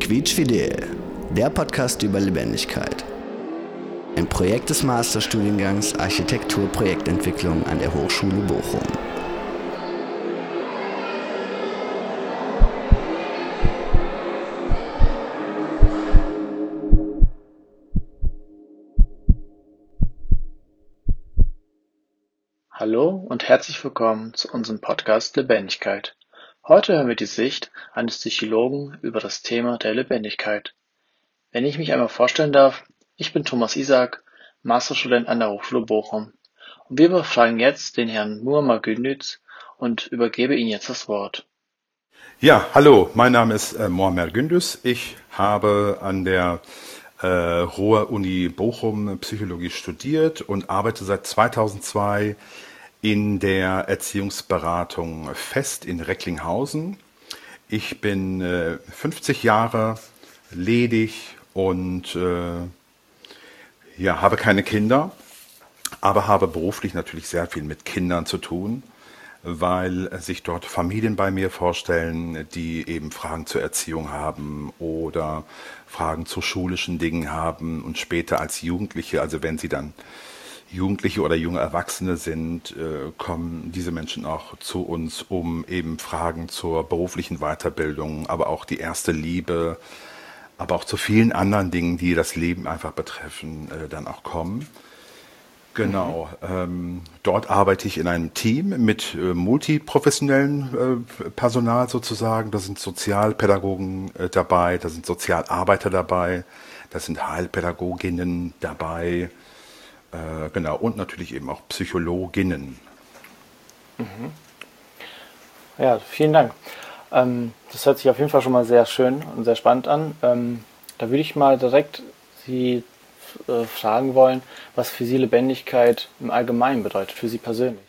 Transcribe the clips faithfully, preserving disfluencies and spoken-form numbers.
Quietsch Fidel, der Podcast über Lebendigkeit. Ein Projekt des Masterstudiengangs Architektur-Projektentwicklung an der Hochschule Bochum. Hallo und herzlich willkommen zu unserem Podcast Lebendigkeit. Heute hören wir die Sicht eines Psychologen über das Thema der Lebendigkeit. Wenn ich mich einmal vorstellen darf, ich bin Thomas Isaac, Masterstudent an der Hochschule Bochum. Und wir befragen jetzt den Herrn Mohamed Gündüz und übergebe Ihnen jetzt das Wort. Ja, hallo, mein Name ist äh, Mohamed Gündüz. Ich habe an der äh, Ruhr Uni Bochum Psychologie studiert und arbeite seit zweitausendzwei in der Erziehungsberatung fest in Recklinghausen. Ich bin äh, fünfzig Jahre, ledig und äh, ja, habe keine Kinder, aber habe beruflich natürlich sehr viel mit Kindern zu tun, weil sich dort Familien bei mir vorstellen, die eben Fragen zur Erziehung haben oder Fragen zu schulischen Dingen haben und später als Jugendliche, also wenn sie dann Jugendliche oder junge Erwachsene sind, äh, kommen diese Menschen auch zu uns, um eben Fragen zur beruflichen Weiterbildung, aber auch die erste Liebe, aber auch zu vielen anderen Dingen, die das Leben einfach betreffen, äh, dann auch kommen. Genau, mhm. ähm, dort arbeite ich in einem Team mit äh, multiprofessionellem äh, Personal sozusagen. Da sind Sozialpädagogen äh, dabei, da sind Sozialarbeiter dabei, da sind Heilpädagoginnen dabei, genau, und natürlich eben auch Psychologinnen. Mhm. Ja, vielen Dank. Ähm, das hört sich auf jeden Fall schon mal sehr schön und sehr spannend an. Ähm, da würde ich mal direkt Sie äh, fragen wollen, was für Sie Lebendigkeit im Allgemeinen bedeutet, für Sie persönlich.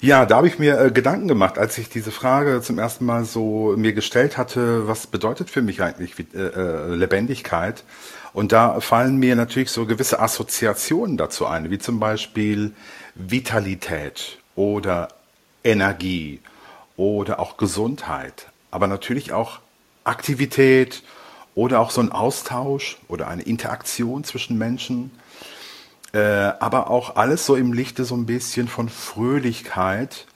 Ja, da habe ich mir äh, Gedanken gemacht, als ich diese Frage zum ersten Mal so mir gestellt hatte, was bedeutet für mich eigentlich äh, Lebendigkeit? Und da fallen mir natürlich so gewisse Assoziationen dazu ein, wie zum Beispiel Vitalität oder Energie oder auch Gesundheit, aber natürlich auch Aktivität oder auch so ein Austausch oder eine Interaktion zwischen Menschen. Aber auch alles so im Lichte so ein bisschen von Fröhlichkeit,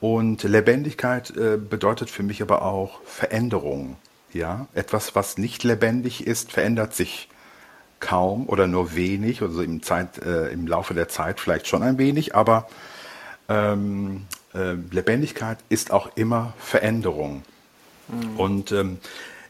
und Lebendigkeit bedeutet für mich aber auch Veränderung. Ja, etwas, was nicht lebendig ist, verändert sich kaum oder nur wenig, also im, Zeit, äh, im Laufe der Zeit vielleicht schon ein wenig, aber ähm, äh, Lebendigkeit ist auch immer Veränderung. Mhm. Und ähm,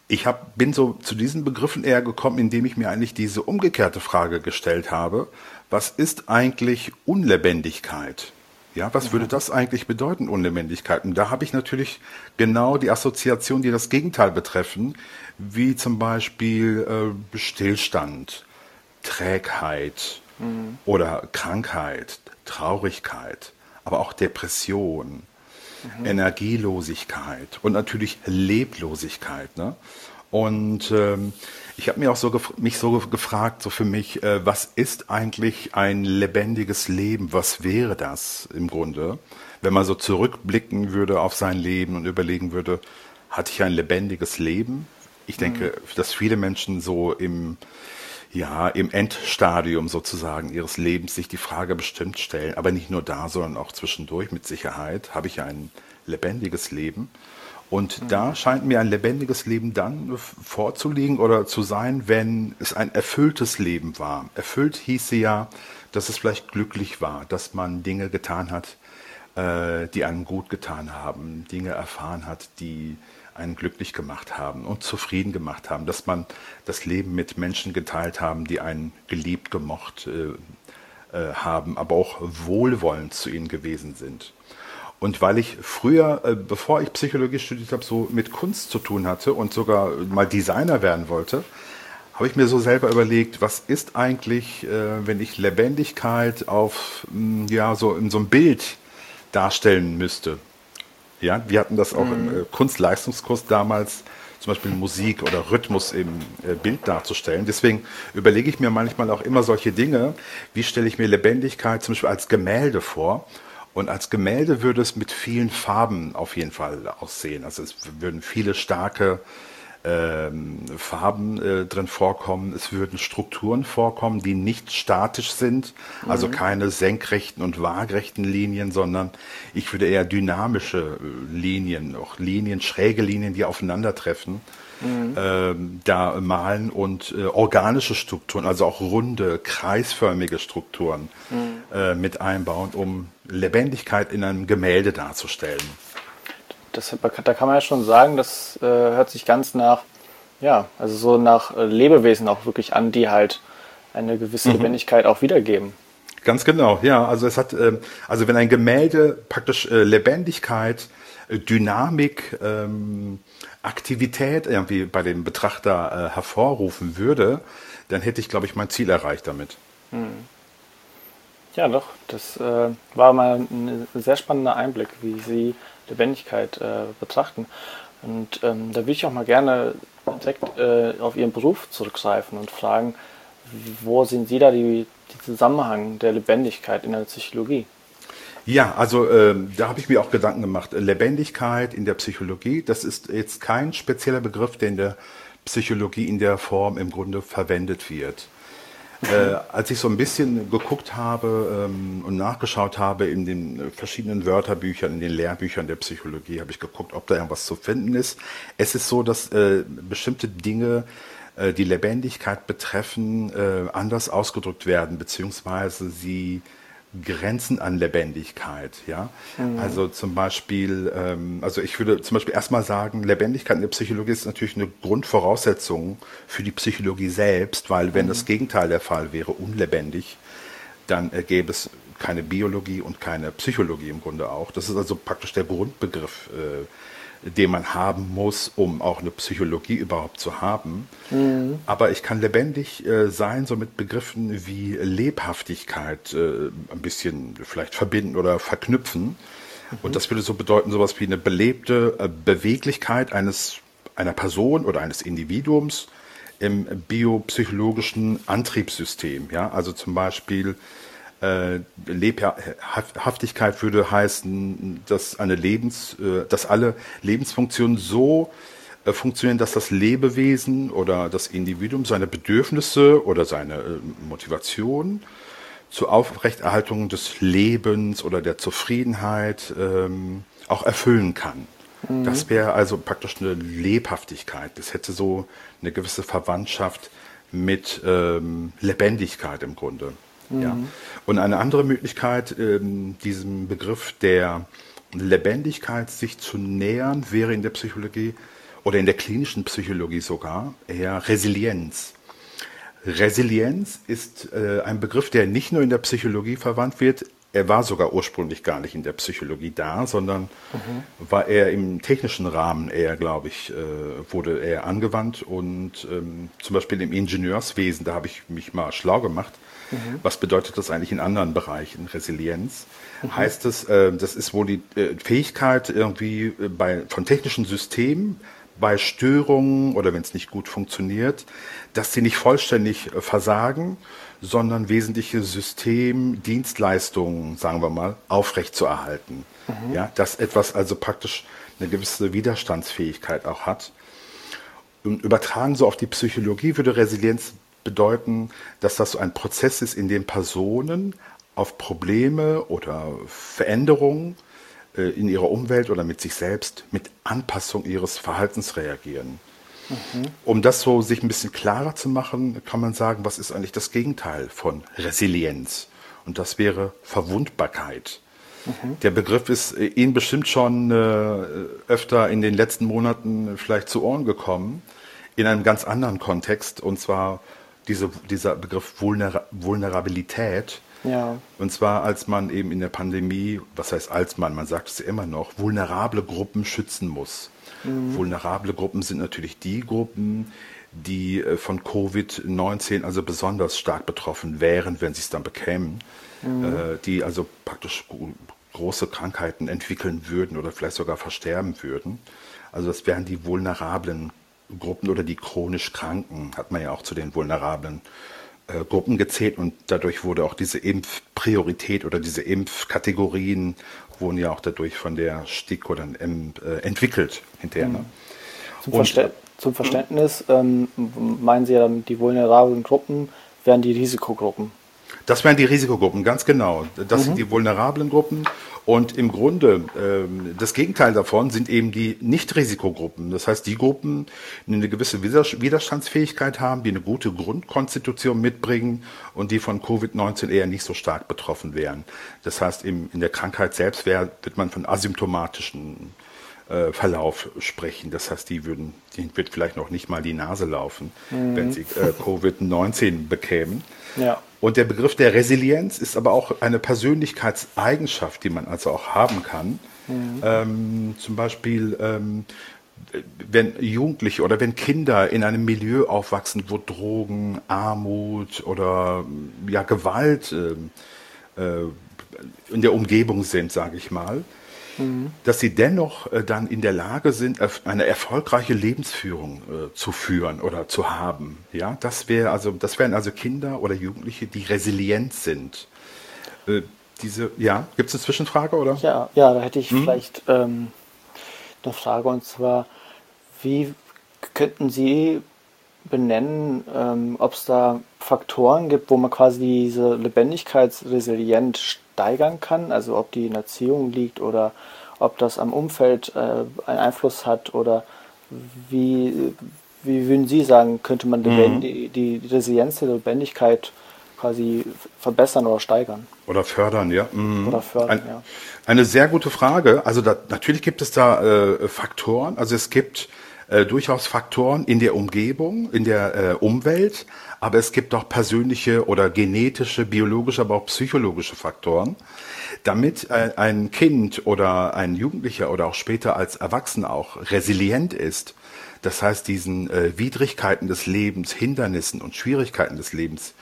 ich hab, bin so zu diesen Begriffen eher gekommen, indem ich mir eigentlich diese umgekehrte Frage gestellt habe: Was ist eigentlich Unlebendigkeit? Ja, was würde das eigentlich bedeuten, Unlebendigkeit? Und da habe ich natürlich genau die Assoziationen, die das Gegenteil betreffen, wie zum Beispiel äh, Stillstand, Trägheit, mhm, oder Krankheit, Traurigkeit, aber auch Depression, mhm, Energielosigkeit und natürlich Leblosigkeit, ne? Und ähm, ich habe mir auch so gef- mich so gefragt, so für mich, äh, was ist eigentlich ein lebendiges Leben? Was wäre das im Grunde, wenn man so zurückblicken würde auf sein Leben und überlegen würde, hatte ich ein lebendiges Leben? Ich denke, mhm, dass viele Menschen so im, ja, im Endstadium sozusagen ihres Lebens sich die Frage bestimmt stellen, aber nicht nur da, sondern auch zwischendurch mit Sicherheit: Habe ich ein lebendiges Leben? Und mhm, da scheint mir ein lebendiges Leben dann vorzuliegen oder zu sein, wenn es ein erfülltes Leben war. Erfüllt hieße ja, dass es vielleicht glücklich war, dass man Dinge getan hat, äh, die einem gut getan haben, Dinge erfahren hat, die einen glücklich gemacht haben und zufrieden gemacht haben, dass man das Leben mit Menschen geteilt haben, die einen geliebt, gemocht äh, äh, haben, aber auch wohlwollend zu ihnen gewesen sind. Und weil ich früher, bevor ich Psychologie studiert habe, so mit Kunst zu tun hatte und sogar mal Designer werden wollte, habe ich mir so selber überlegt, was ist eigentlich, wenn ich Lebendigkeit auf, ja, so in so einem Bild darstellen müsste. Ja, wir hatten das auch mhm, im Kunstleistungskurs damals, zum Beispiel Musik oder Rhythmus im Bild darzustellen. Deswegen überlege ich mir manchmal auch immer solche Dinge: Wie stelle ich mir Lebendigkeit zum Beispiel als Gemälde vor? Und als Gemälde würde es mit vielen Farben auf jeden Fall aussehen. Also es würden viele starke ähm, Farben äh, drin vorkommen. Es würden Strukturen vorkommen, die nicht statisch sind. Mhm. Also keine senkrechten und waagrechten Linien, sondern ich würde eher dynamische Linien, auch Linien, schräge Linien, die aufeinandertreffen. Mhm. Ähm, da malen und äh, organische Strukturen, also auch runde, kreisförmige Strukturen mhm. äh, mit einbauen, um Lebendigkeit in einem Gemälde darzustellen. Das, da kann man ja schon sagen, das äh, hört sich ganz nach, ja, also so nach äh, Lebewesen auch wirklich an, die halt eine gewisse mhm. Lebendigkeit auch wiedergeben. Ganz genau, ja. Also es hat, äh, also wenn ein Gemälde praktisch äh, Lebendigkeit, Dynamik, ähm, Aktivität irgendwie bei dem Betrachter äh, hervorrufen würde, dann hätte ich, glaube ich, mein Ziel erreicht damit. Hm. Ja, doch. Das äh, war mal ein sehr spannender Einblick, wie Sie Lebendigkeit äh, betrachten. Und ähm, da würde ich auch mal gerne direkt äh, auf Ihren Beruf zurückgreifen und fragen, wo sehen Sie da die, die Zusammenhang der Lebendigkeit in der Psychologie? Ja, also äh, da habe ich mir auch Gedanken gemacht. Lebendigkeit in der Psychologie, das ist jetzt kein spezieller Begriff, der in der Psychologie in der Form im Grunde verwendet wird. Äh, als ich so ein bisschen geguckt habe ähm, und nachgeschaut habe in den verschiedenen Wörterbüchern, in den Lehrbüchern der Psychologie, habe ich geguckt, ob da irgendwas zu finden ist. Es ist so, dass äh, bestimmte Dinge, äh, die Lebendigkeit betreffen, äh, anders ausgedrückt werden, beziehungsweise sie Grenzen an Lebendigkeit, ja. Mhm. Also zum Beispiel, ähm, also ich würde zum Beispiel erstmal sagen, Lebendigkeit in der Psychologie ist natürlich eine Grundvoraussetzung für die Psychologie selbst, weil wenn mhm. das Gegenteil der Fall wäre, unlebendig, dann äh, gäbe es keine Biologie und keine Psychologie im Grunde auch. Das ist also praktisch der Grundbegriff, äh, den man haben muss, um auch eine Psychologie überhaupt zu haben. Mhm. Aber ich kann lebendig äh, sein, so mit Begriffen wie Lebhaftigkeit äh, ein bisschen vielleicht verbinden oder verknüpfen. Mhm. Und das würde so bedeuten, sowas wie eine belebte äh, Beweglichkeit eines einer Person oder eines Individuums im biopsychologischen Antriebssystem. Ja? Also zum Beispiel Äh, Lebhaftigkeit würde heißen, dass eine Lebens, äh, dass alle Lebensfunktionen so äh, funktionieren, dass das Lebewesen oder das Individuum seine Bedürfnisse oder seine äh, Motivation zur Aufrechterhaltung des Lebens oder der Zufriedenheit ähm, auch erfüllen kann. Mhm. Das wäre also praktisch eine Lebhaftigkeit. Das hätte so eine gewisse Verwandtschaft mit ähm, Lebendigkeit im Grunde. Ja. Und eine andere Möglichkeit, ähm, diesem Begriff der Lebendigkeit sich zu nähern, wäre in der Psychologie oder in der klinischen Psychologie sogar eher Resilienz. Resilienz ist äh, ein Begriff, der nicht nur in der Psychologie verwandt wird, er war sogar ursprünglich gar nicht in der Psychologie da, sondern mhm. war eher im technischen Rahmen eher, glaube ich, äh, wurde eher angewandt und ähm, zum Beispiel im Ingenieurswesen, da habe ich mich mal schlau gemacht. Mhm. Was bedeutet das eigentlich in anderen Bereichen? Resilienz mhm. heißt es, äh, das ist wohl die äh, Fähigkeit irgendwie bei, von technischen Systemen bei Störungen oder wenn es nicht gut funktioniert, dass sie nicht vollständig äh, versagen, sondern wesentliche Systemdienstleistungen, sagen wir mal, aufrechtzuerhalten. Mhm. Ja, dass etwas also praktisch eine gewisse Widerstandsfähigkeit auch hat. Und übertragen so auf die Psychologie würde Resilienz bedeuten, dass das so ein Prozess ist, in dem Personen auf Probleme oder Veränderungen äh, in ihrer Umwelt oder mit sich selbst mit Anpassung ihres Verhaltens reagieren. Mhm. Um das so sich ein bisschen klarer zu machen, kann man sagen, was ist eigentlich das Gegenteil von Resilienz? Und das wäre Verwundbarkeit. Mhm. Der Begriff ist Ihnen bestimmt schon äh, öfter in den letzten Monaten vielleicht zu Ohren gekommen, in einem ganz anderen Kontext, und zwar Diese, dieser Begriff Vulner- Vulnerabilität. Ja. Und zwar, als man eben in der Pandemie, was heißt als man, man sagt es ja immer noch, vulnerable Gruppen schützen muss. Mhm. Vulnerable Gruppen sind natürlich die Gruppen, die von Covid neunzehn also besonders stark betroffen wären, wenn sie es dann bekämen, mhm. äh, die also praktisch große Krankheiten entwickeln würden oder vielleicht sogar versterben würden. Also das wären die vulnerablen Gruppen oder die chronisch Kranken, hat man ja auch zu den vulnerablen äh, Gruppen gezählt und dadurch wurde auch diese Impfpriorität oder diese Impfkategorien wurden ja auch dadurch von der STIKO dann im, äh, entwickelt hinterher. Ne? Zum, und, Verste- zum Verständnis ähm, meinen Sie ja dann, die vulnerablen Gruppen wären die Risikogruppen. Das wären die Risikogruppen, ganz genau. Das mhm. sind die vulnerablen Gruppen. Und im Grunde, äh, das Gegenteil davon sind eben die Nicht-Risikogruppen. Das heißt, die Gruppen, die eine gewisse Widerstandsfähigkeit haben, die eine gute Grundkonstitution mitbringen und die von Covid neunzehn eher nicht so stark betroffen wären. Das heißt, im, in der Krankheit selbst wär, wird man von asymptomatischen äh, Verlauf sprechen. Das heißt, die würden, denen wird vielleicht noch nicht mal die Nase laufen, mhm. wenn sie äh, Covid neunzehn bekämen. Ja. Und der Begriff der Resilienz ist aber auch eine Persönlichkeitseigenschaft, die man also auch haben kann. Mhm. Ähm, zum Beispiel, ähm, wenn Jugendliche oder wenn Kinder in einem Milieu aufwachsen, wo Drogen, Armut oder ja, Gewalt äh, äh, in der Umgebung sind, sage ich mal, mhm. dass sie dennoch äh, dann in der Lage sind, eine erfolgreiche Lebensführung äh, zu führen oder zu haben. Ja, das wäre also, das wären also Kinder oder Jugendliche, die resilient sind. Äh, diese, ja, gibt es eine Zwischenfrage oder? Ja, ja, da hätte ich mhm. vielleicht ähm, eine Frage, und zwar, wie könnten Sie benennen, ähm, ob es da Faktoren gibt, wo man quasi diese Lebendigkeitsresilienz steigern kann, also ob die in Erziehung liegt oder ob das am Umfeld äh, einen Einfluss hat, oder wie, wie würden Sie sagen, könnte man mhm. die, die Resilienz, die Lebendigkeit quasi verbessern oder steigern? Oder fördern, ja. Mhm. Oder fördern, Ein, ja. Eine sehr gute Frage. Also da, natürlich gibt es da äh, Faktoren, also es gibt Äh, durchaus Faktoren in der Umgebung, in der äh, Umwelt, aber es gibt auch persönliche oder genetische, biologische, aber auch psychologische Faktoren. Damit äh, ein Kind oder ein Jugendlicher oder auch später als Erwachsener auch resilient ist, das heißt diesen äh, Widrigkeiten des Lebens, Hindernissen und Schwierigkeiten des Lebens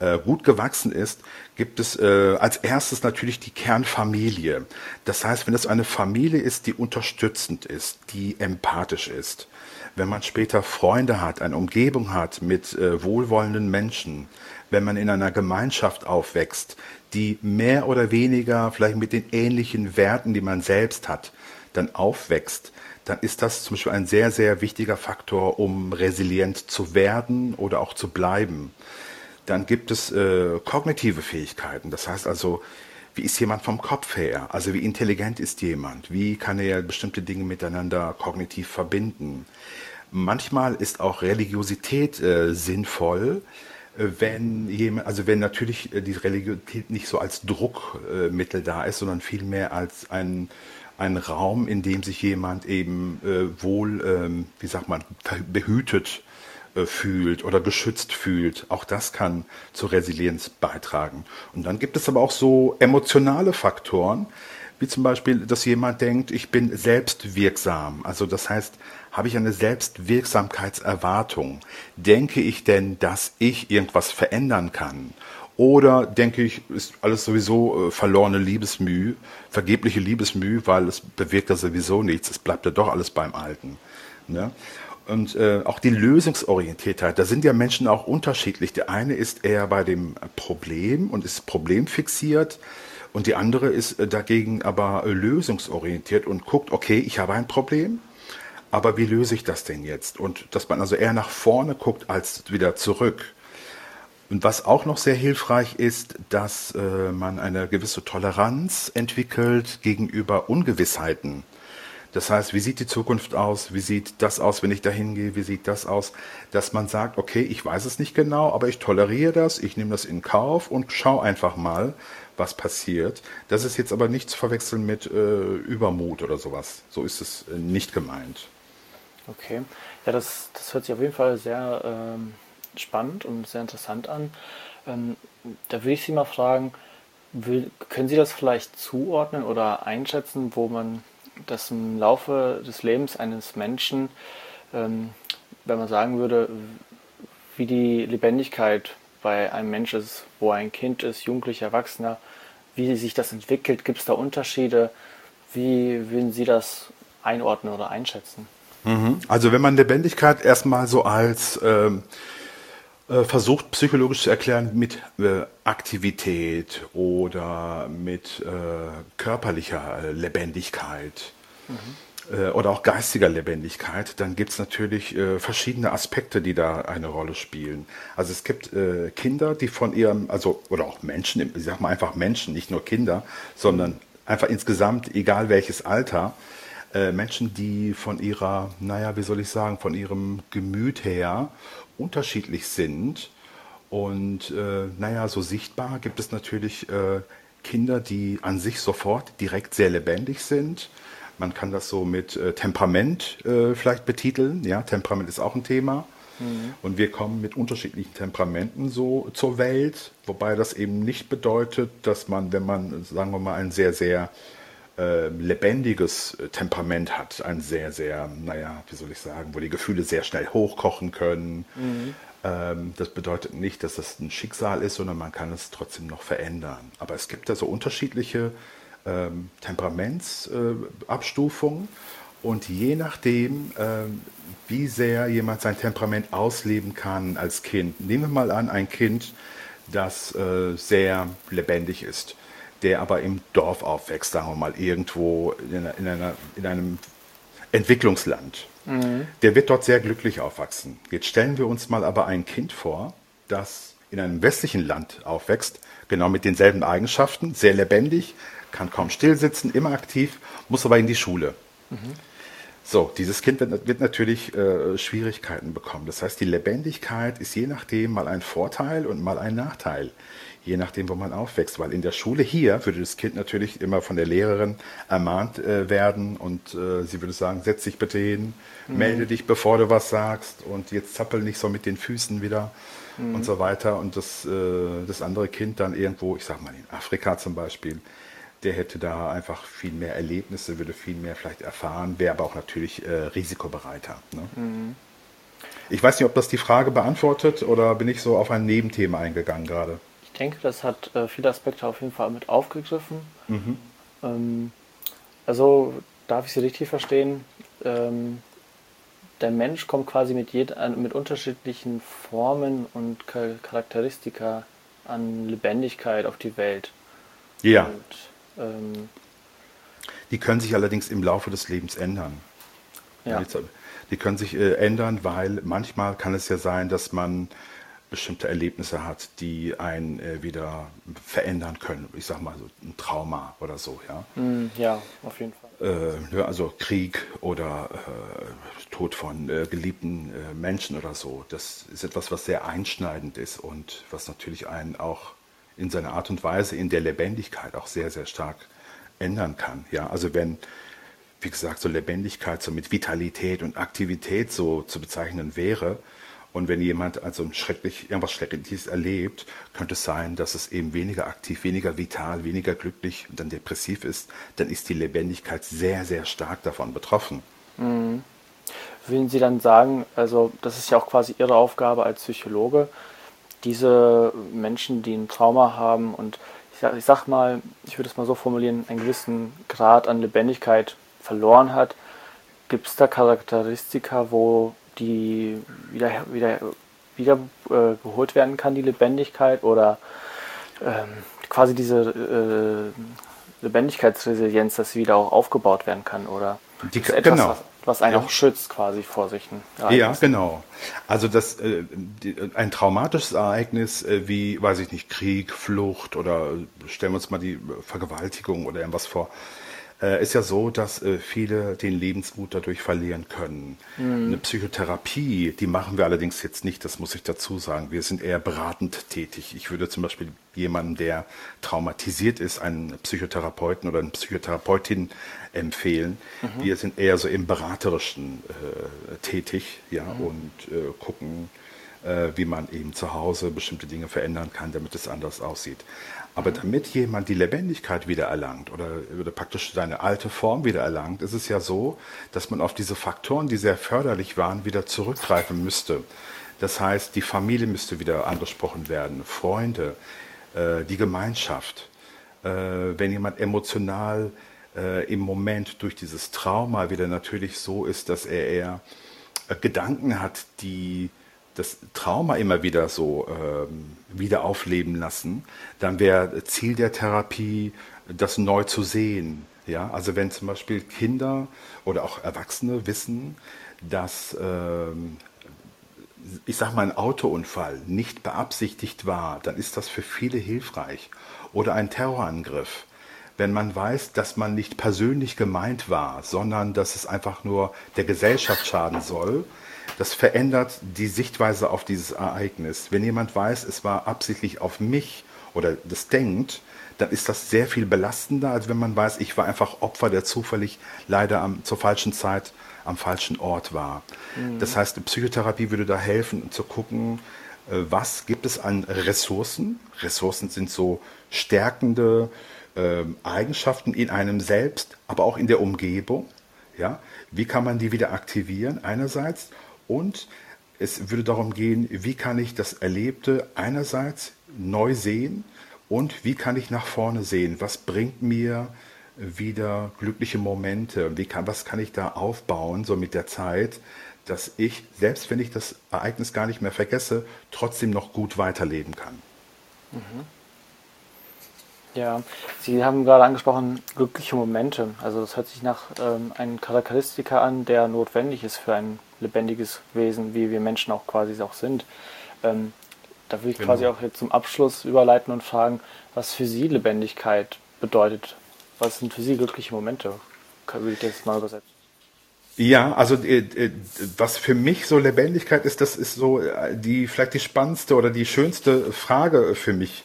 äh, gut gewachsen ist, gibt es äh, als erstes natürlich die Kernfamilie. Das heißt, wenn es eine Familie ist, die unterstützend ist, die empathisch ist, wenn man später Freunde hat, eine Umgebung hat mit äh, wohlwollenden Menschen, wenn man in einer Gemeinschaft aufwächst, die mehr oder weniger vielleicht mit den ähnlichen Werten, die man selbst hat, dann aufwächst, dann ist das zum Beispiel ein sehr, sehr wichtiger Faktor, um resilient zu werden oder auch zu bleiben. Dann gibt es äh, kognitive Fähigkeiten. Das heißt also, wie ist jemand vom Kopf her? Also wie intelligent ist jemand? Wie kann er bestimmte Dinge miteinander kognitiv verbinden? Manchmal ist auch Religiosität äh, sinnvoll, äh, wenn jemand, also wenn natürlich äh, die Religiosität nicht so als Druckmittel äh, da ist, sondern vielmehr als ein ein Raum, in dem sich jemand eben äh, wohl, äh, wie sagt man, behütet fühlt oder geschützt fühlt. Auch das kann zur Resilienz beitragen. Und dann gibt es aber auch so emotionale Faktoren, wie zum Beispiel, dass jemand denkt, ich bin selbstwirksam. Also das heißt, habe ich eine Selbstwirksamkeitserwartung? Denke ich denn, dass ich irgendwas verändern kann? Oder denke ich, ist alles sowieso verlorene Liebesmüh, vergebliche Liebesmüh, weil es bewirkt ja sowieso nichts, es bleibt ja doch alles beim Alten. Ne? Und äh, auch die Lösungsorientiertheit, da sind ja Menschen auch unterschiedlich. Der eine ist eher bei dem Problem und ist problemfixiert und die andere ist äh, dagegen aber äh, lösungsorientiert und guckt, okay, ich habe ein Problem, aber wie löse ich das denn jetzt? Und dass man also eher nach vorne guckt als wieder zurück. Und was auch noch sehr hilfreich ist, dass äh, man eine gewisse Toleranz entwickelt gegenüber Ungewissheiten. Das heißt, wie sieht die Zukunft aus? Wie sieht das aus, wenn ich da hingehe? Wie sieht das aus? Dass man sagt, okay, ich weiß es nicht genau, aber ich toleriere das, ich nehme das in Kauf und schaue einfach mal, was passiert. Das ist jetzt aber nicht zu verwechseln mit äh, Übermut oder sowas. So ist es äh, nicht gemeint. Okay, ja, das, das hört sich auf jeden Fall sehr ähm, spannend und sehr interessant an. Ähm, da würde ich Sie mal fragen, will, können Sie das vielleicht zuordnen oder einschätzen, wo man dass im Laufe des Lebens eines Menschen, ähm, wenn man sagen würde, wie die Lebendigkeit bei einem Menschen ist, wo ein Kind ist, Jugendlicher, Erwachsener, wie sich das entwickelt, gibt es da Unterschiede? Wie würden Sie das einordnen oder einschätzen? Mhm. Also wenn man Lebendigkeit erstmal so als ähm, versucht psychologisch zu erklären mit äh, Aktivität oder mit äh, körperlicher Lebendigkeit mhm. äh, oder auch geistiger Lebendigkeit, dann gibt es natürlich äh, verschiedene Aspekte, die da eine Rolle spielen. Also es gibt äh, Kinder, die von ihrem, also oder auch Menschen, ich sag mal einfach Menschen, nicht nur Kinder, sondern einfach insgesamt, egal welches Alter, äh, Menschen, die von ihrer, naja, wie soll ich sagen, von ihrem Gemüt her unterschiedlich sind und äh, naja, so sichtbar gibt es natürlich äh, Kinder, die an sich sofort direkt sehr lebendig sind. Man kann das so mit äh, Temperament äh, vielleicht betiteln, ja, Temperament ist auch ein Thema mhm. und wir kommen mit unterschiedlichen Temperamenten so zur Welt, wobei das eben nicht bedeutet, dass man, wenn man, sagen wir mal, ein sehr, sehr Äh, lebendiges Temperament hat, ein sehr, sehr, naja, wie soll ich sagen, wo die Gefühle sehr schnell hochkochen können. Mhm. Ähm, das bedeutet nicht, dass das ein Schicksal ist, sondern man kann es trotzdem noch verändern. Aber es gibt da so unterschiedliche ähm, Temperamentsabstufungen äh, und je nachdem, äh, wie sehr jemand sein Temperament ausleben kann als Kind. Nehmen wir mal an, ein Kind, das äh, sehr lebendig ist, der aber im Dorf aufwächst, sagen wir mal, irgendwo in, einer, in, einer, in einem Entwicklungsland. Mhm. Der wird dort sehr glücklich aufwachsen. Jetzt stellen wir uns mal aber ein Kind vor, das in einem westlichen Land aufwächst, genau mit denselben Eigenschaften, sehr lebendig, kann kaum still sitzen, immer aktiv, muss aber in die Schule. Mhm. So, dieses Kind wird, wird natürlich äh, Schwierigkeiten bekommen. Das heißt, die Lebendigkeit ist je nachdem mal ein Vorteil und mal ein Nachteil. Je nachdem, wo man aufwächst. Weil in der Schule hier würde das Kind natürlich immer von der Lehrerin ermahnt äh, werden und äh, sie würde sagen, setz dich bitte hin, mhm. melde dich, bevor du was sagst und jetzt zappel nicht so mit den Füßen wieder mhm. und so weiter. Und das, äh, das andere Kind dann irgendwo, ich sag mal in Afrika zum Beispiel, der hätte da einfach viel mehr Erlebnisse, würde viel mehr vielleicht erfahren, wäre aber auch natürlich äh, risikobereiter. Ne? Mhm. Ich weiß nicht, ob das die Frage beantwortet oder bin ich so auf ein Nebenthema eingegangen gerade? Ich denke, das hat äh, viele Aspekte auf jeden Fall mit aufgegriffen. Mhm. Ähm, also darf ich Sie richtig verstehen, ähm, der Mensch kommt quasi mit, jed- an, mit unterschiedlichen Formen und Charakteristika an Lebendigkeit auf die Welt. Ja. Und, ähm, die können sich allerdings im Laufe des Lebens ändern. Ja. Die können sich äh, ändern, weil manchmal kann es ja sein, dass man bestimmte Erlebnisse hat, die einen äh, wieder verändern können. Ich sag mal so ein Trauma oder so, ja. Mm, ja, auf jeden Fall. Äh, also Krieg oder äh, Tod von äh, geliebten äh, Menschen oder so. Das ist etwas, was sehr einschneidend ist und was natürlich einen auch in seiner Art und Weise, in der Lebendigkeit auch sehr, sehr stark ändern kann. Ja, also wenn, wie gesagt, so Lebendigkeit so mit Vitalität und Aktivität so zu bezeichnen wäre, und wenn jemand also ein schrecklich, irgendwas Schreckliches erlebt, könnte es sein, dass es eben weniger aktiv, weniger vital, weniger glücklich und dann depressiv ist, dann ist die Lebendigkeit sehr, sehr stark davon betroffen. Mhm. Würden Sie dann sagen, also das ist ja auch quasi Ihre Aufgabe als Psychologe, diese Menschen, die ein Trauma haben und ich sag, ich sag mal, ich würde es mal so formulieren, einen gewissen Grad an Lebendigkeit verloren hat, gibt es da Charakteristika, wo die wieder, wieder, wieder äh, geholt werden kann, die Lebendigkeit oder ähm, quasi diese äh, Lebendigkeitsresilienz, dass sie wieder auch aufgebaut werden kann oder die, das ist etwas, genau. was, was einen ja. auch schützt quasi vor sich. Ja, genau. Also das, äh, die, ein traumatisches Ereignis äh, wie, weiß ich nicht, Krieg, Flucht oder stellen wir uns mal die Vergewaltigung oder irgendwas vor, ist ja so, dass äh, viele den Lebensmut dadurch verlieren können. Mhm. Eine Psychotherapie, die machen wir allerdings jetzt nicht, das muss ich dazu sagen. Wir sind eher beratend tätig. Ich würde zum Beispiel jemandem, der traumatisiert ist, einen Psychotherapeuten oder eine Psychotherapeutin empfehlen. Mhm. Wir sind eher so im Beraterischen äh, tätig, ja, mhm. und äh, gucken, äh, wie man eben zu Hause bestimmte Dinge verändern kann, damit es anders aussieht. Aber damit jemand die Lebendigkeit wieder erlangt oder, oder praktisch seine alte Form wieder erlangt, ist es ja so, dass man auf diese Faktoren, die sehr förderlich waren, wieder zurückgreifen müsste. Das heißt, die Familie müsste wieder angesprochen werden, Freunde, äh, die Gemeinschaft. Äh, wenn jemand emotional äh, im Moment durch dieses Trauma wieder natürlich so ist, dass er eher äh, Gedanken hat, die das Trauma immer wieder so ähm, wieder aufleben lassen, dann wäre Ziel der Therapie, das neu zu sehen. Ja? Also wenn zum Beispiel Kinder oder auch Erwachsene wissen, dass ähm, ich sag mal, ein Autounfall nicht beabsichtigt war, dann ist das für viele hilfreich. Oder ein Terrorangriff. Wenn man weiß, dass man nicht persönlich gemeint war, sondern dass es einfach nur der Gesellschaft schaden soll, das verändert die Sichtweise auf dieses Ereignis. Wenn jemand weiß, es war absichtlich auf mich oder das denkt, dann ist das sehr viel belastender, als wenn man weiß, ich war einfach Opfer, der zufällig leider am, zur falschen Zeit am falschen Ort war. Mhm. Das heißt, Psychotherapie würde da helfen, um zu gucken, was gibt es an Ressourcen. Ressourcen sind so stärkende äh, Eigenschaften in einem selbst, aber auch in der Umgebung. Ja? Wie kann man die wieder aktivieren einerseits? Und es würde darum gehen, wie kann ich das Erlebte einerseits neu sehen und wie kann ich nach vorne sehen? Was bringt mir wieder glückliche Momente? Wie kann, was kann ich da aufbauen, so mit der Zeit, dass ich, selbst wenn ich das Ereignis gar nicht mehr vergesse, trotzdem noch gut weiterleben kann? Mhm. Ja, Sie haben gerade angesprochen, glückliche Momente. Also das hört sich nach ähm, einem Charakteristiker an, der notwendig ist für ein lebendiges Wesen, wie wir Menschen auch quasi auch sind. Ähm, da will ich genau. quasi auch jetzt zum Abschluss überleiten und fragen, was für Sie Lebendigkeit bedeutet. Was sind für Sie glückliche Momente? Würde ich das mal übersetzen? Ja, also was für mich so Lebendigkeit ist, das ist so die vielleicht die spannendste oder die schönste Frage für mich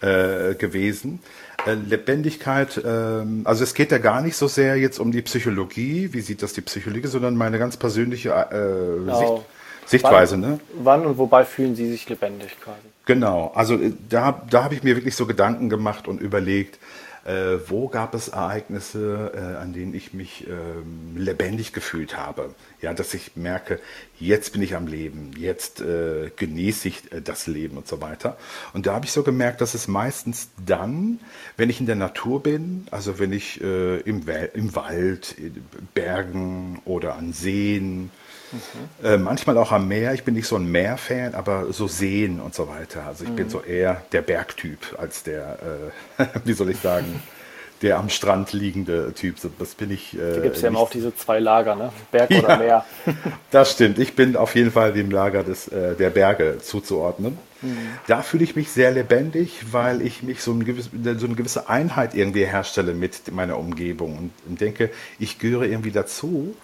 äh, gewesen. Äh, Lebendigkeit, äh, also es geht ja gar nicht so sehr jetzt um die Psychologie, wie sieht das die Psychologie, sondern meine ganz persönliche äh, genau. Sicht. Sichtweise, wann, ne? Wann und wobei fühlen Sie sich lebendig quasi? Genau, also da, da habe ich mir wirklich so Gedanken gemacht und überlegt, äh, wo gab es Ereignisse, äh, an denen ich mich äh, lebendig gefühlt habe. Ja, dass ich merke, jetzt bin ich am Leben, jetzt äh, genieße ich äh, das Leben und so weiter. Und da habe ich so gemerkt, dass es meistens dann, wenn ich in der Natur bin, also wenn ich äh, im, We- im Wald, in Bergen oder an Seen, Mhm. Äh, manchmal auch am Meer. Ich bin nicht so ein Meer-Fan, aber so Seen und so weiter. Also ich mhm. bin so eher der Bergtyp als der, äh, wie soll ich sagen, der am Strand liegende Typ. Das bin ich. Äh, da gibt es ja immer auch diese zwei Lager, ne? Berg ja, oder Meer. Das stimmt. Ich bin auf jeden Fall dem Lager des, äh, der Berge zuzuordnen. Mhm. Da fühle ich mich sehr lebendig, weil ich mich so, ein gewiss, so eine gewisse Einheit irgendwie herstelle mit meiner Umgebung und, und denke, ich gehöre irgendwie dazu.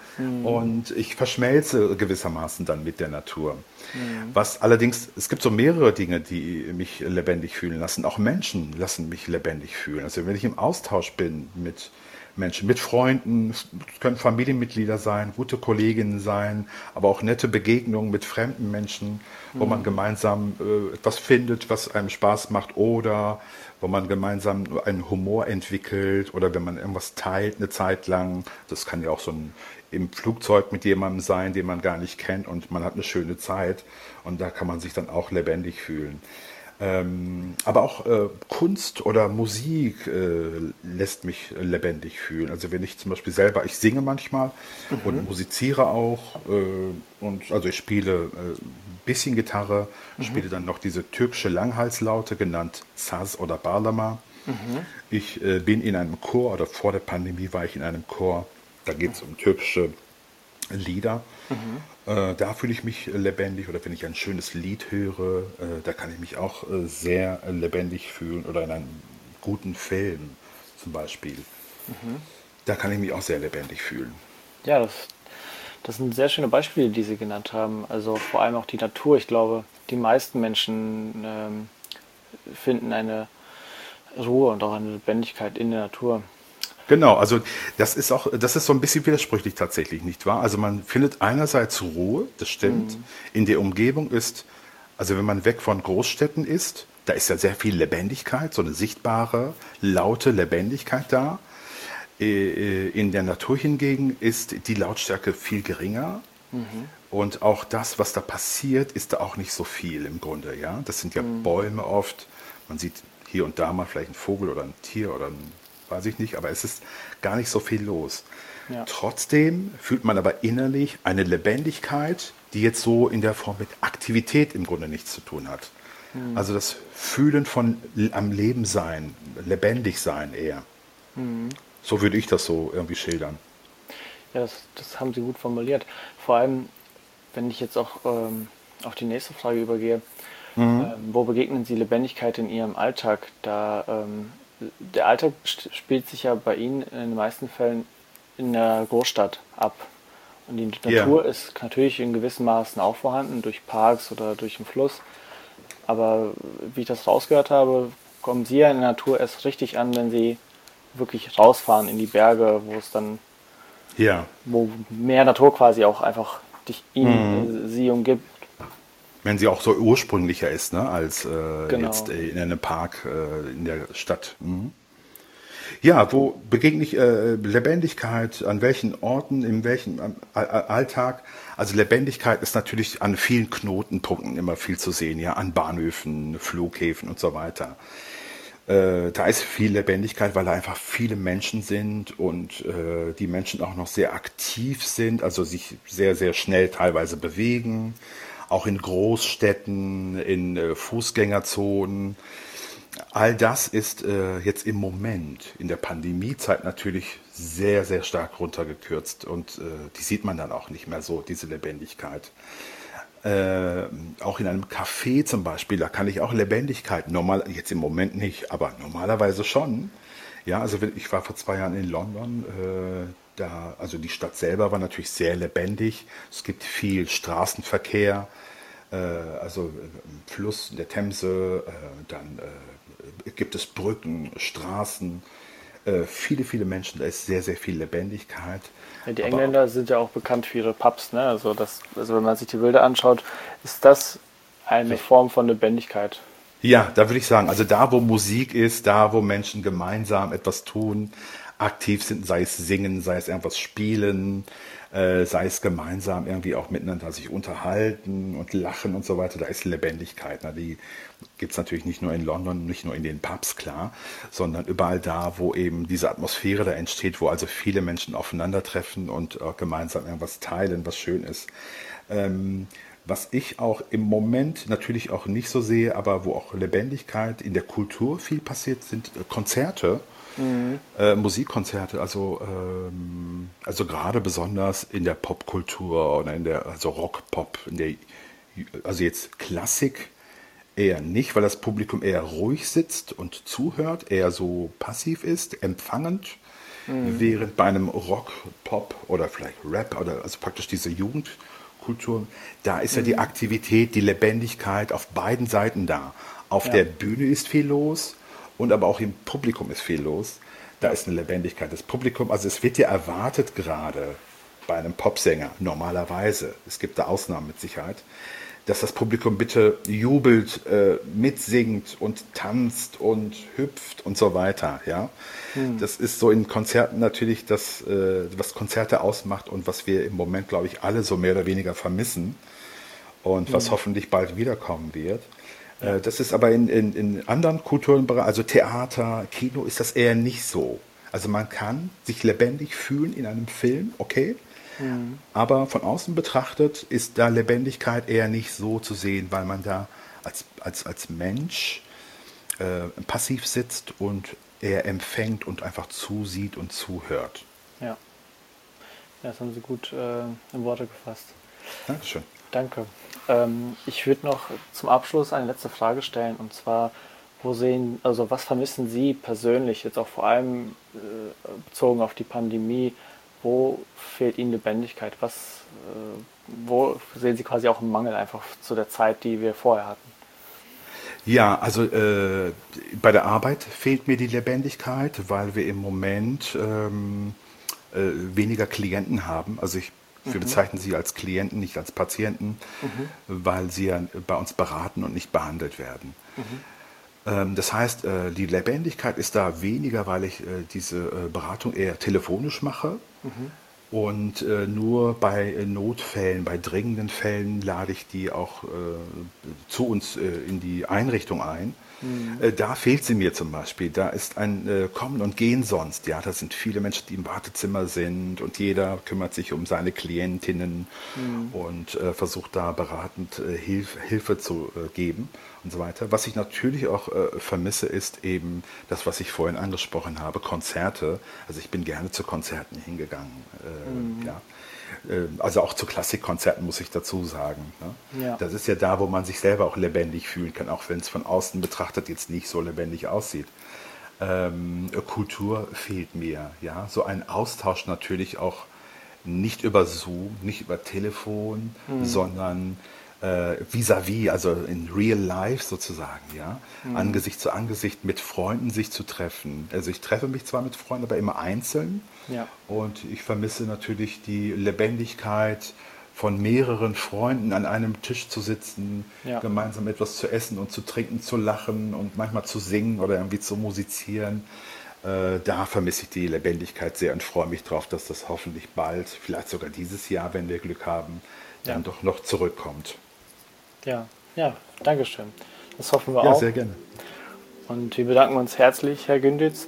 Und ich verschmelze gewissermaßen dann mit der Natur. Mhm. Was allerdings, es gibt so mehrere Dinge, die mich lebendig fühlen lassen. Auch Menschen lassen mich lebendig fühlen. Also wenn ich im Austausch bin mit Menschen, mit Freunden, es können Familienmitglieder sein, gute Kolleginnen sein, aber auch nette Begegnungen mit fremden Menschen, wo mhm. man gemeinsam äh, etwas findet, was einem Spaß macht oder wo man gemeinsam einen Humor entwickelt oder wenn man irgendwas teilt eine Zeit lang. Das kann ja auch so ein im Flugzeug mit jemandem sein, den man gar nicht kennt und man hat eine schöne Zeit und da kann man sich dann auch lebendig fühlen. Ähm, aber auch äh, Kunst oder Musik äh, lässt mich lebendig fühlen. Also wenn ich zum Beispiel selber, ich singe manchmal mhm. und musiziere auch äh, und also ich spiele ein äh, bisschen Gitarre, mhm. spiele dann noch diese türkische Langhalslaute, genannt Saz oder Bağlama. Mhm. Ich äh, bin in einem Chor, oder vor der Pandemie war ich in einem Chor. Da geht es um türkische Lieder. Mhm. Äh, da fühle ich mich lebendig. Oder wenn ich ein schönes Lied höre, äh, da kann ich mich auch äh, sehr lebendig fühlen. Oder in einem guten Film zum Beispiel. Mhm. Da kann ich mich auch sehr lebendig fühlen. Ja, das, das sind sehr schöne Beispiele, die Sie genannt haben. Also vor allem auch die Natur. Ich glaube, die meisten Menschen ähm, finden eine Ruhe und auch eine Lebendigkeit in der Natur. Genau, also das ist auch, das ist so ein bisschen widersprüchlich tatsächlich, nicht wahr? Also man findet einerseits Ruhe, das stimmt, mhm. in der Umgebung ist, also wenn man weg von Großstädten ist, da ist ja sehr viel Lebendigkeit, so eine sichtbare, laute Lebendigkeit da. In der Natur hingegen ist die Lautstärke viel geringer. Mhm. Und auch das, was da passiert, ist da auch nicht so viel im Grunde, ja? Das sind ja mhm. Bäume oft, man sieht hier und da mal vielleicht einen Vogel oder ein Tier oder ein weiß ich nicht, aber es ist gar nicht so viel los. Ja. Trotzdem fühlt man aber innerlich eine Lebendigkeit, die jetzt so in der Form mit Aktivität im Grunde nichts zu tun hat. Mhm. Also das Fühlen von am Leben sein, lebendig sein eher. Mhm. So würde ich das so irgendwie schildern. Ja, das, das haben Sie gut formuliert. Vor allem, wenn ich jetzt auch ähm, auf die nächste Frage übergehe, mhm. ähm, wo begegnen Sie Lebendigkeit in Ihrem Alltag? Da ähm, der Alltag spielt sich ja bei Ihnen in den meisten Fällen in der Großstadt ab. Und die Natur yeah. ist natürlich in gewissen Maßen auch vorhanden, durch Parks oder durch den Fluss. Aber wie ich das rausgehört habe, kommen Sie ja in der Natur erst richtig an, wenn Sie wirklich rausfahren in die Berge, wo es dann, yeah. wo mehr Natur quasi auch einfach dich, Ihnen, mm. Sie umgibt. Wenn sie auch so ursprünglicher ist, ne, als äh, genau. jetzt äh, in einem Park äh, in der Stadt. Mhm. Ja, wo begegne ich äh, Lebendigkeit, an welchen Orten, in welchem äh, Alltag? Also Lebendigkeit ist natürlich an vielen Knotenpunkten immer viel zu sehen, ja, an Bahnhöfen, Flughäfen und so weiter. Äh, da ist viel Lebendigkeit, weil da einfach viele Menschen sind und äh, die Menschen auch noch sehr aktiv sind, also sich sehr, sehr schnell teilweise bewegen. Auch in Großstädten, in äh, Fußgängerzonen. All das ist äh, jetzt im Moment in der Pandemiezeit natürlich sehr, sehr stark runtergekürzt. Und äh, die sieht man dann auch nicht mehr so, diese Lebendigkeit. Äh, auch in einem Café zum Beispiel, da kann ich auch Lebendigkeit, normal, jetzt im Moment nicht, aber normalerweise schon. Ja, also ich war vor zwei Jahren in London, äh, da, also die Stadt selber war natürlich sehr lebendig. Es gibt viel Straßenverkehr, äh, also Fluss, der Themse, äh, dann äh, gibt es Brücken, Straßen, äh, viele, viele Menschen, da ist sehr, sehr viel Lebendigkeit. Ja, die Engländer auch, sind ja auch bekannt für ihre Pubs, ne? Also, das, also wenn man sich die Bilder anschaut, ist das eine Form von Lebendigkeit. Ja, da würde ich sagen, also da, wo Musik ist, da, wo Menschen gemeinsam etwas tun, aktiv sind, sei es singen, sei es irgendwas spielen, äh, sei es gemeinsam irgendwie auch miteinander sich unterhalten und lachen und so weiter, da ist Lebendigkeit. Ne? Die gibt es natürlich nicht nur in London, nicht nur in den Pubs, klar, sondern überall da, wo eben diese Atmosphäre da entsteht, wo also viele Menschen aufeinandertreffen und äh, gemeinsam irgendwas teilen, was schön ist. Ähm, was ich auch im Moment natürlich auch nicht so sehe, aber wo auch Lebendigkeit in der Kultur viel passiert, sind äh, Konzerte. Mhm. Äh, Musikkonzerte, also, ähm, also gerade besonders in der Popkultur oder in der, also Rock-Pop, in der, also jetzt Klassik eher nicht, weil das Publikum eher ruhig sitzt und zuhört, eher so passiv ist, empfangend, mhm. während bei einem Rock-Pop oder vielleicht Rap oder also praktisch diese Jugendkultur, da ist mhm. ja die Aktivität, die Lebendigkeit auf beiden Seiten da. Auf ja. der Bühne ist viel los. Und aber auch im Publikum ist viel los. Da ist eine Lebendigkeit des Publikums. Also es wird ja erwartet gerade bei einem Popsänger, normalerweise, es gibt da Ausnahmen mit Sicherheit, dass das Publikum bitte jubelt, äh, mitsingt und tanzt und hüpft und so weiter. Ja? Hm. Das ist so in Konzerten natürlich das, äh, was Konzerte ausmacht und was wir im Moment, glaube ich, alle so mehr oder weniger vermissen und hm. was hoffentlich bald wiederkommen wird. Das ist aber in, in, in anderen Kulturen, also Theater, Kino, ist das eher nicht so. Also man kann sich lebendig fühlen in einem Film, okay, ja. aber von außen betrachtet ist da Lebendigkeit eher nicht so zu sehen, weil man da als, als, als Mensch äh, passiv sitzt und eher empfängt und einfach zusieht und zuhört. Ja, das haben Sie gut äh, in Worte gefasst. Dankeschön. Danke. Ähm, ich würde noch zum Abschluss eine letzte Frage stellen, und zwar, wo sehen, also was vermissen Sie persönlich, jetzt auch vor allem äh, bezogen auf die Pandemie, wo fehlt Ihnen Lebendigkeit? Was, äh, wo sehen Sie quasi auch einen Mangel einfach zu der Zeit, die wir vorher hatten? Ja, also äh, bei der Arbeit fehlt mir die Lebendigkeit, weil wir im Moment ähm, äh, weniger Klienten haben. Also ich Wir bezeichnen sie als Klienten, nicht als Patienten, mhm. weil sie ja bei uns beraten und nicht behandelt werden. Mhm. Das heißt, die Lebendigkeit ist da weniger, weil ich diese Beratung eher telefonisch mache. Mhm. Und nur bei Notfällen, bei dringenden Fällen lade ich die auch zu uns in die Einrichtung ein. Mhm. Äh, da fehlt sie mir zum Beispiel. Da ist ein äh, Kommen und Gehen sonst. Ja, da sind viele Menschen, die im Wartezimmer sind und jeder kümmert sich um seine Klientinnen mhm. und äh, versucht da beratend äh, Hilf, Hilfe zu äh, geben und so weiter. Was ich natürlich auch äh, vermisse, ist eben das, was ich vorhin angesprochen habe, Konzerte. Also ich bin gerne zu Konzerten hingegangen, äh, mhm. ja. Also auch zu Klassikkonzerten, muss ich dazu sagen. Ne? Ja. Das ist ja da, wo man sich selber auch lebendig fühlen kann, auch wenn es von außen betrachtet jetzt nicht so lebendig aussieht. Ähm, Kultur fehlt mir. Ja? So ein Austausch natürlich auch nicht über Zoom, nicht über Telefon, mhm. sondern äh, vis-à-vis, also in real life sozusagen. Ja? Mhm. Angesicht zu Angesicht mit Freunden sich zu treffen. Also ich treffe mich zwar mit Freunden, aber immer einzeln. Ja. Und ich vermisse natürlich die Lebendigkeit von mehreren Freunden an einem Tisch zu sitzen, ja. gemeinsam etwas zu essen und zu trinken, zu lachen und manchmal zu singen oder irgendwie zu musizieren. Äh, da vermisse ich die Lebendigkeit sehr und freue mich drauf, dass das hoffentlich bald, vielleicht sogar dieses Jahr, wenn wir Glück haben, ja. dann doch noch zurückkommt. Ja, ja, danke schön. Das hoffen wir ja, auch. Ja, sehr gerne. Und wir bedanken uns herzlich, Herr Gündüz.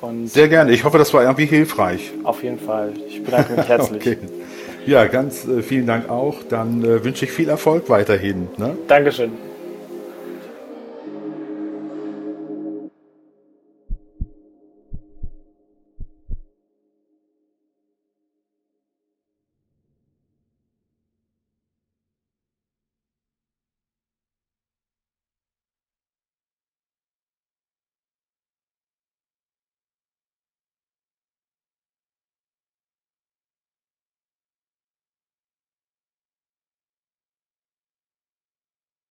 Und sehr gerne. Ich hoffe, das war irgendwie hilfreich. Auf jeden Fall. Ich bedanke mich herzlich. Okay. Ja, ganz äh, vielen Dank auch. Dann äh, wünsche ich viel Erfolg weiterhin. Ne? Dankeschön.